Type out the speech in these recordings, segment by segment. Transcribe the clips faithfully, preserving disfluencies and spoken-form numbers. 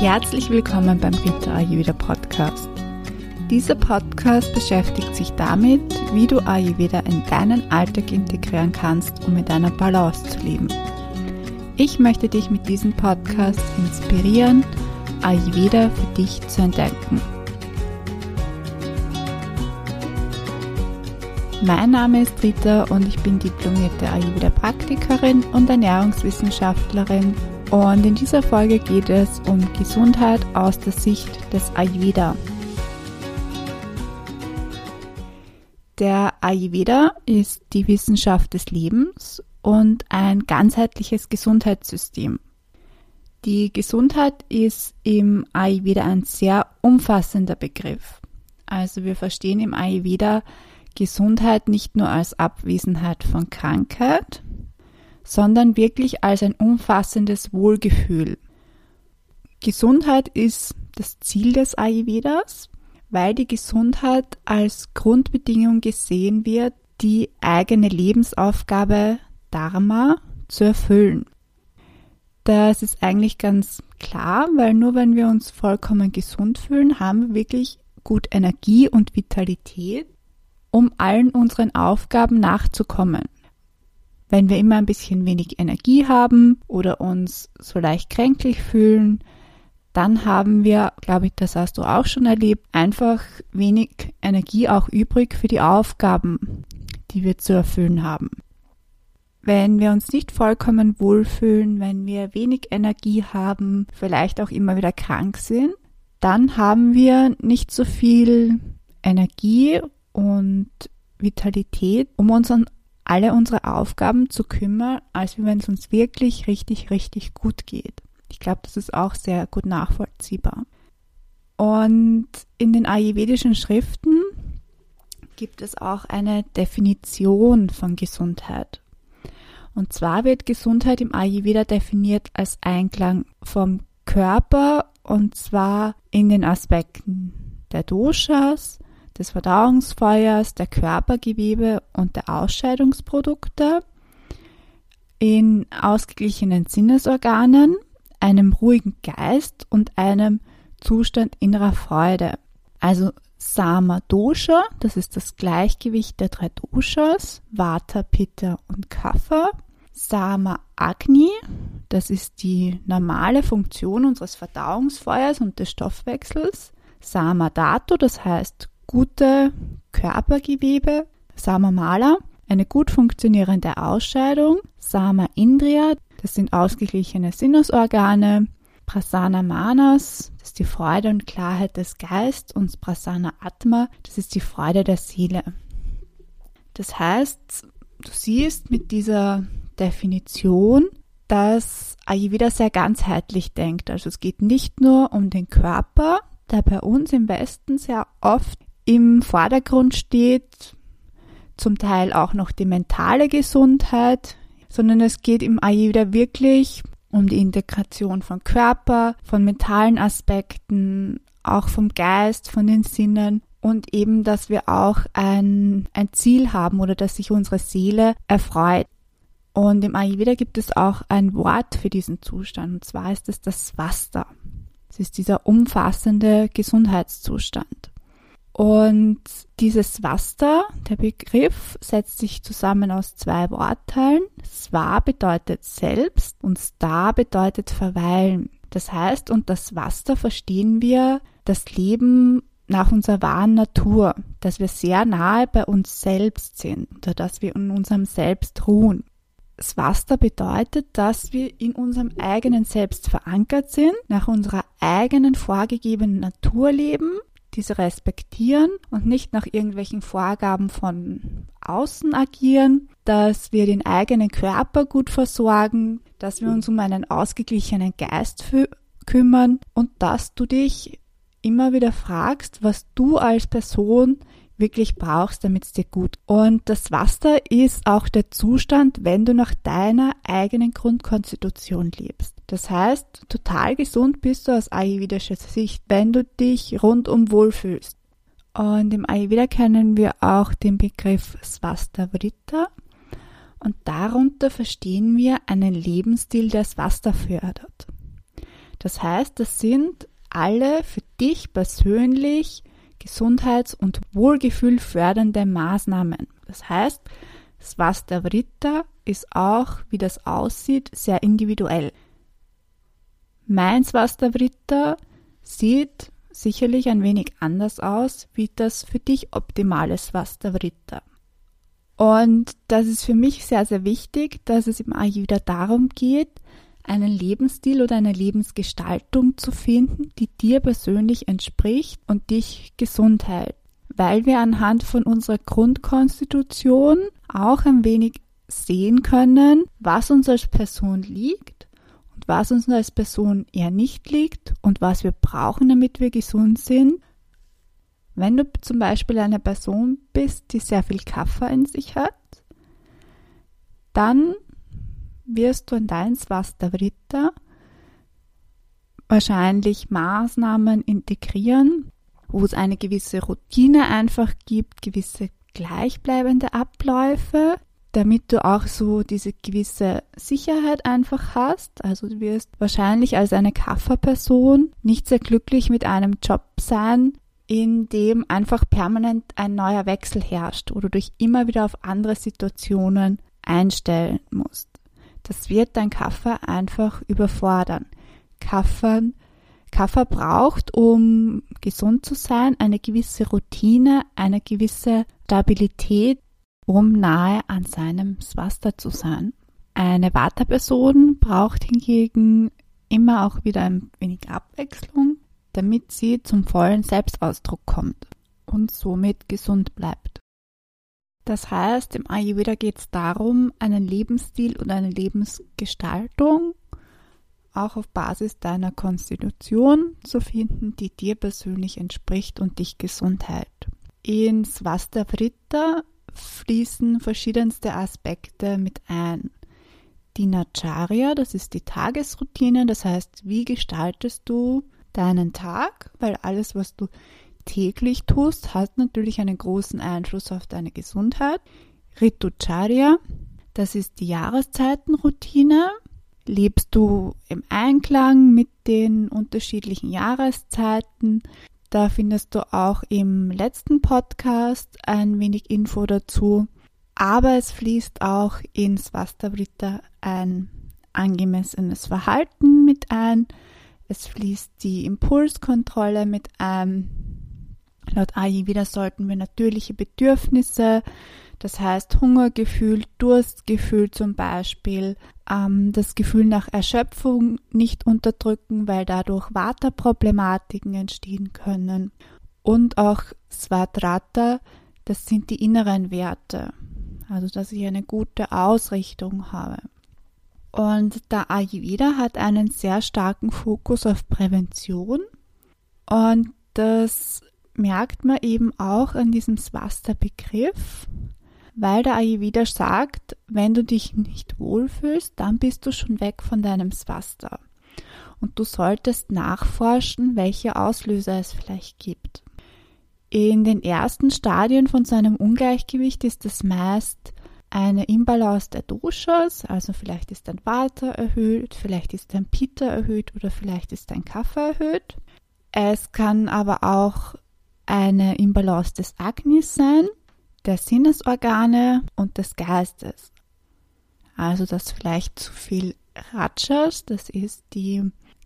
Herzlich willkommen beim Rita Ayurveda Podcast. Dieser Podcast beschäftigt sich damit, wie du Ayurveda in deinen Alltag integrieren kannst, um mit einer Balance zu leben. Ich möchte dich mit diesem Podcast inspirieren, Ayurveda für dich zu entdecken. Mein Name ist Rita und ich bin diplomierte Ayurveda-Praktikerin und Ernährungswissenschaftlerin. Und in dieser Folge geht es um Gesundheit aus der Sicht des Ayurveda. Der Ayurveda ist die Wissenschaft des Lebens und ein ganzheitliches Gesundheitssystem. Die Gesundheit ist im Ayurveda ein sehr umfassender Begriff. Also wir verstehen im Ayurveda Gesundheit nicht nur als Abwesenheit von Krankheit, sondern wirklich als ein umfassendes Wohlgefühl. Gesundheit ist das Ziel des Ayurvedas, weil die Gesundheit als Grundbedingung gesehen wird, die eigene Lebensaufgabe Dharma zu erfüllen. Das ist eigentlich ganz klar, weil nur wenn wir uns vollkommen gesund fühlen, haben wir wirklich gut Energie und Vitalität, um allen unseren Aufgaben nachzukommen. Wenn wir immer ein bisschen wenig Energie haben oder uns so leicht kränklich fühlen, dann haben wir, glaube ich, das hast du auch schon erlebt, einfach wenig Energie auch übrig für die Aufgaben, die wir zu erfüllen haben. Wenn wir uns nicht vollkommen wohlfühlen, wenn wir wenig Energie haben, vielleicht auch immer wieder krank sind, dann haben wir nicht so viel Energie und Vitalität, um uns an alle unsere Aufgaben zu kümmern, als wenn es uns wirklich richtig, richtig gut geht. Ich glaube, das ist auch sehr gut nachvollziehbar. Und in den ayurvedischen Schriften gibt es auch eine Definition von Gesundheit. Und zwar wird Gesundheit im Ayurveda definiert als Einklang vom Körper, und zwar in den Aspekten der Doshas, des Verdauungsfeuers, der Körpergewebe und der Ausscheidungsprodukte, in ausgeglichenen Sinnesorganen, einem ruhigen Geist und einem Zustand innerer Freude. Also Sama Dosha, das ist das Gleichgewicht der drei Doshas, Vata, Pitta und Kapha. Sama Agni, das ist die normale Funktion unseres Verdauungsfeuers und des Stoffwechsels. Sama Dhatu, das heißt gute Körpergewebe, Sama Mala, eine gut funktionierende Ausscheidung, Sama Indria, das sind ausgeglichene Sinnesorgane, Prasana Manas, das ist die Freude und Klarheit des Geistes, und Prasana Atma, das ist die Freude der Seele. Das heißt, du siehst mit dieser Definition, dass Ayurveda sehr ganzheitlich denkt. Also es geht nicht nur um den Körper, der bei uns im Westen sehr oft im Vordergrund steht, zum Teil auch noch die mentale Gesundheit, sondern es geht im Ayurveda wirklich um die Integration von Körper, von mentalen Aspekten, auch vom Geist, von den Sinnen und eben, dass wir auch ein, ein Ziel haben oder dass sich unsere Seele erfreut. Und im Ayurveda gibt es auch ein Wort für diesen Zustand, und zwar ist es das Svastha. Es ist dieser umfassende Gesundheitszustand. Und dieses Svastha, der Begriff, setzt sich zusammen aus zwei Wortteilen. Sva bedeutet selbst und Sta bedeutet verweilen. Das heißt, unter Svastha verstehen wir das Leben nach unserer wahren Natur, dass wir sehr nahe bei uns selbst sind oder dass wir in unserem Selbst ruhen. Svastha bedeutet, dass wir in unserem eigenen Selbst verankert sind, nach unserer eigenen vorgegebenen Natur leben, diese respektieren und nicht nach irgendwelchen Vorgaben von außen agieren, dass wir den eigenen Körper gut versorgen, dass wir uns um einen ausgeglichenen Geist fü- kümmern und dass du dich immer wieder fragst, was du als Person wirklich brauchst, damit es dir gut geht. Und das Svastha ist auch der Zustand, wenn du nach deiner eigenen Grundkonstitution lebst. Das heißt, total gesund bist du aus ayurvedischer Sicht, wenn du dich rundum wohlfühlst. Und im Ayurveda kennen wir auch den Begriff Svasthavritta. Und darunter verstehen wir einen Lebensstil, der Svastha fördert. Das heißt, das sind alle für dich persönlich gesundheits- und Wohlgefühl fördernde Maßnahmen. Das heißt, Svasthavritta ist auch, wie das aussieht, sehr individuell. Mein Svasthavritta sieht sicherlich ein wenig anders aus, wie das für dich optimale Svasthavritta. Und das ist für mich sehr, sehr wichtig, dass es im Ayurveda darum geht, einen Lebensstil oder eine Lebensgestaltung zu finden, die dir persönlich entspricht und dich gesund hält. Weil wir anhand von unserer Grundkonstitution auch ein wenig sehen können, was uns als Person liegt und was uns als Person eher nicht liegt und was wir brauchen, damit wir gesund sind. Wenn du zum Beispiel eine Person bist, die sehr viel Kapha in sich hat, dann wirst du in deinem Svasthavritta wahrscheinlich Maßnahmen integrieren, wo es eine gewisse Routine einfach gibt, gewisse gleichbleibende Abläufe, damit du auch so diese gewisse Sicherheit einfach hast. Also du wirst wahrscheinlich als eine Kapha-Person nicht sehr glücklich mit einem Job sein, in dem einfach permanent ein neuer Wechsel herrscht oder du dich immer wieder auf andere Situationen einstellen musst. Das wird dein Kapha einfach überfordern. Kapha, Kapha braucht, um gesund zu sein, eine gewisse Routine, eine gewisse Stabilität, um nahe an seinem Svastha zu sein. Eine Vata-Person braucht hingegen immer auch wieder ein wenig Abwechslung, damit sie zum vollen Selbstausdruck kommt und somit gesund bleibt. Das heißt, im Ayurveda geht es darum, einen Lebensstil und eine Lebensgestaltung auch auf Basis deiner Konstitution zu finden, die dir persönlich entspricht und dich gesund hält. In Svasthavritta fließen verschiedenste Aspekte mit ein. Dinacharya, das ist die Tagesroutine, das heißt, wie gestaltest du deinen Tag, weil alles, was du täglich tust, hat natürlich einen großen Einfluss auf deine Gesundheit. Ritucharya, das ist die Jahreszeitenroutine. Lebst du im Einklang mit den unterschiedlichen Jahreszeiten? Da findest du auch im letzten Podcast ein wenig Info dazu. Aber es fließt auch in Svasthavritta ein angemessenes Verhalten mit ein. Es fließt die Impulskontrolle mit ein. Laut Ayurveda sollten wir natürliche Bedürfnisse, das heißt Hungergefühl, Durstgefühl zum Beispiel, ähm, das Gefühl nach Erschöpfung nicht unterdrücken, weil dadurch Vata-Problematiken entstehen können. Und auch Svadrata, das sind die inneren Werte, also dass ich eine gute Ausrichtung habe. Und der Ayurveda hat einen sehr starken Fokus auf Prävention und das merkt man eben auch an diesem Svastha-Begriff, weil der Ayurveda sagt, wenn du dich nicht wohlfühlst, dann bist du schon weg von deinem Svastha. Und du solltest nachforschen, welche Auslöser es vielleicht gibt. In den ersten Stadien von so einem Ungleichgewicht ist es meist eine Imbalance der Doshas, also vielleicht ist dein Vata erhöht, vielleicht ist dein Pitta erhöht oder vielleicht ist dein Kapha erhöht. Es kann aber auch eine Imbalance des Agnis sein, der Sinnesorgane und des Geistes. Also dass vielleicht zu viel Rajas, das ist die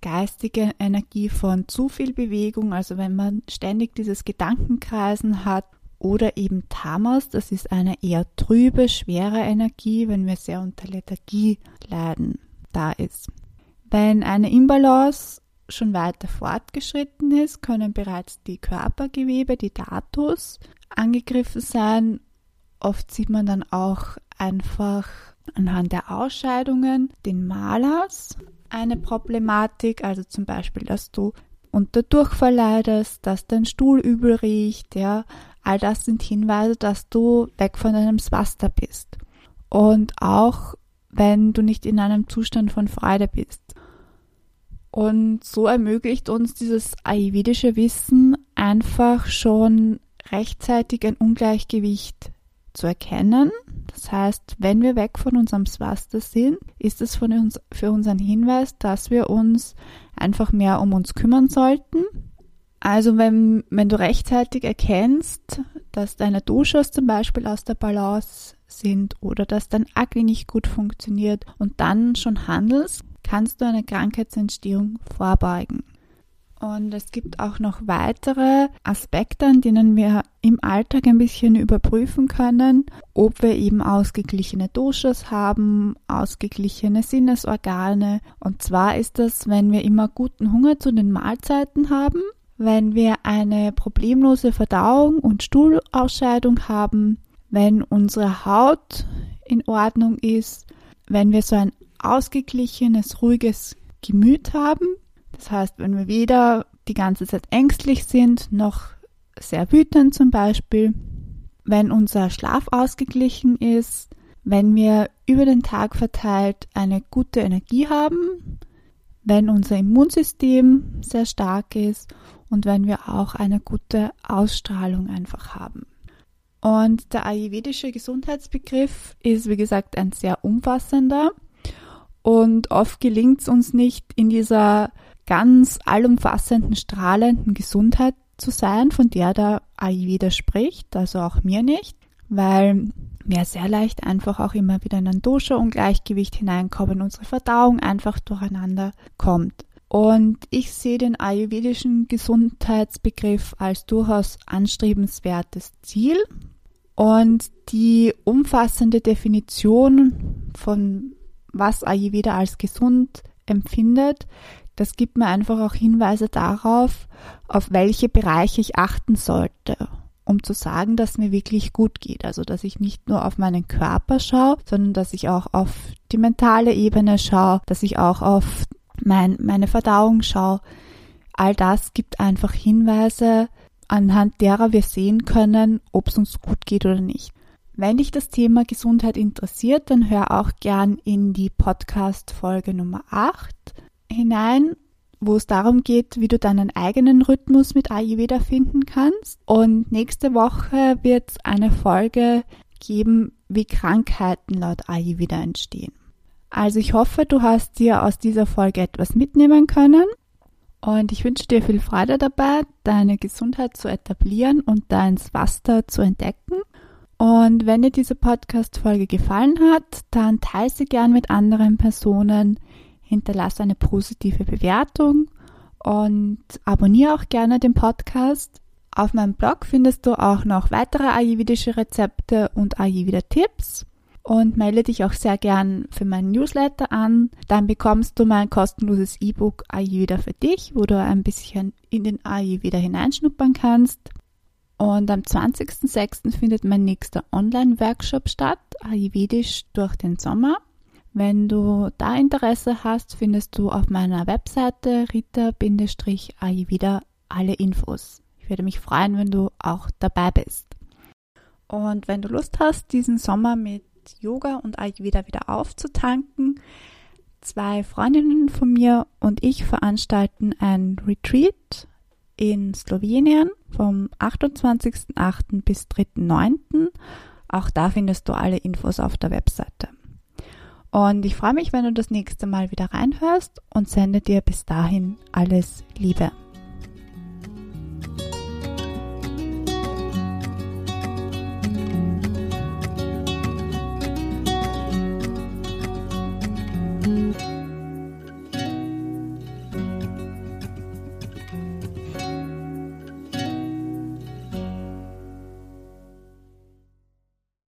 geistige Energie von zu viel Bewegung, also wenn man ständig dieses Gedankenkreisen hat, oder eben Tamas, das ist eine eher trübe, schwere Energie, wenn wir sehr unter Lethargie leiden, da ist. Wenn eine Imbalance schon weiter fortgeschritten ist, können bereits die Körpergewebe, die Datus, angegriffen sein. Oft sieht man dann auch einfach anhand der Ausscheidungen den Malas eine Problematik, also zum Beispiel, dass du unter Durchfall leidest, dass dein Stuhl übel riecht, ja, all das sind Hinweise, dass du weg von deinem Svastha bist. Und auch, wenn du nicht in einem Zustand von Freude bist. Und so ermöglicht uns dieses ayurvedische Wissen einfach schon rechtzeitig ein Ungleichgewicht zu erkennen Das heißt, wenn wir weg von unserem Svastha sind, ist es von uns, für uns ein Hinweis, dass wir uns einfach mehr um uns kümmern sollten. Also wenn, wenn du rechtzeitig erkennst, dass deine Doshas zum Beispiel aus der Balance sind oder dass dein Agni nicht gut funktioniert und dann schon handelst, kannst du eine Krankheitsentstehung vorbeugen. Und es gibt auch noch weitere Aspekte, an denen wir im Alltag ein bisschen überprüfen können, ob wir eben ausgeglichene Doshas haben, ausgeglichene Sinnesorgane. Und zwar ist das, wenn wir immer guten Hunger zu den Mahlzeiten haben, wenn wir eine problemlose Verdauung und Stuhlausscheidung haben, wenn unsere Haut in Ordnung ist, wenn wir so ein ausgeglichenes, ruhiges Gemüt haben. Das heißt, wenn wir weder die ganze Zeit ängstlich sind, noch sehr wütend zum Beispiel, wenn unser Schlaf ausgeglichen ist, wenn wir über den Tag verteilt eine gute Energie haben, wenn unser Immunsystem sehr stark ist und wenn wir auch eine gute Ausstrahlung einfach haben. Und der ayurvedische Gesundheitsbegriff ist, wie gesagt, ein sehr umfassender und oft gelingt es uns nicht, in dieser ganz allumfassenden, strahlenden Gesundheit zu sein, von der der Ayurveda spricht, also auch mir nicht, weil wir sehr leicht einfach auch immer wieder in ein Dosha-Ungleichgewicht hineinkommen, unsere Verdauung einfach durcheinander kommt. Und ich sehe den ayurvedischen Gesundheitsbegriff als durchaus anstrebenswertes Ziel und die umfassende Definition von was Ayurveda als gesund empfindet, das gibt mir einfach auch Hinweise darauf, auf welche Bereiche ich achten sollte, um zu sagen, dass mir wirklich gut geht. Also, dass ich nicht nur auf meinen Körper schaue, sondern dass ich auch auf die mentale Ebene schaue, dass ich auch auf mein, meine Verdauung schaue. All das gibt einfach Hinweise, anhand derer wir sehen können, ob es uns gut geht oder nicht. Wenn dich das Thema Gesundheit interessiert, dann hör auch gern in die Podcast-Folge Nummer acht. hinein, wo es darum geht, wie du deinen eigenen Rhythmus mit Ayurveda finden kannst. Und nächste Woche wird es eine Folge geben, wie Krankheiten laut Ayurveda entstehen. Also ich hoffe, du hast dir aus dieser Folge etwas mitnehmen können und ich wünsche dir viel Freude dabei, deine Gesundheit zu etablieren und dein Svastha zu entdecken. Und wenn dir diese Podcast-Folge gefallen hat, dann teile sie gern mit anderen Personen, hinterlasse eine positive Bewertung und abonniere auch gerne den Podcast. Auf meinem Blog findest du auch noch weitere ayurvedische Rezepte und Ayurveda-Tipps und melde dich auch sehr gern für meinen Newsletter an. Dann bekommst du mein kostenloses E-Book Ayurveda für dich, wo du ein bisschen in den Ayurveda hineinschnuppern kannst. Und am zwanzigsten sechsten findet mein nächster Online-Workshop statt, Ayurvedisch durch den Sommer. Wenn du da Interesse hast, findest du auf meiner Webseite rita-ayurveda alle Infos. Ich würde mich freuen, wenn du auch dabei bist. Und wenn du Lust hast, diesen Sommer mit Yoga und Ayurveda wieder aufzutanken, zwei Freundinnen von mir und ich veranstalten ein Retreat in Slowenien vom achtundzwanzigsten achten bis dritten neunten Auch da findest du alle Infos auf der Webseite. Und ich freue mich, wenn du das nächste Mal wieder reinhörst und sende dir bis dahin alles Liebe.